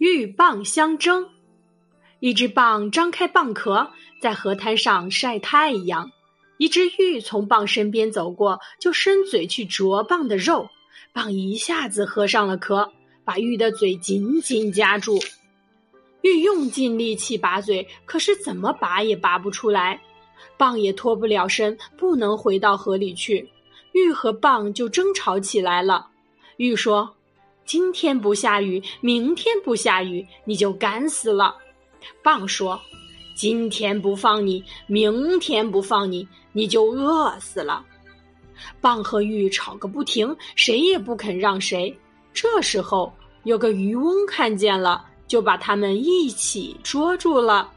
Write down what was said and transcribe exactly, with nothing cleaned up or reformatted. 鹬蚌相争。一只蚌张开蚌壳，在河滩上晒太阳。一只鹬从蚌身边走过，就伸嘴去啄蚌的肉。蚌一下子合上了壳，把鹬的嘴紧紧夹住。鹬用尽力气拔嘴，可是怎么拔也拔不出来。蚌也脱不了身，不能回到河里去。鹬和蚌就争吵起来了。鹬说：“今天不下雨，明天不下雨，你就赶死了。”蚌说：“今天不放你，明天不放你，你就饿死了。”蚌和鹬吵个不停，谁也不肯让谁。这时候，有个渔翁看见了，就把他们一起捉住了。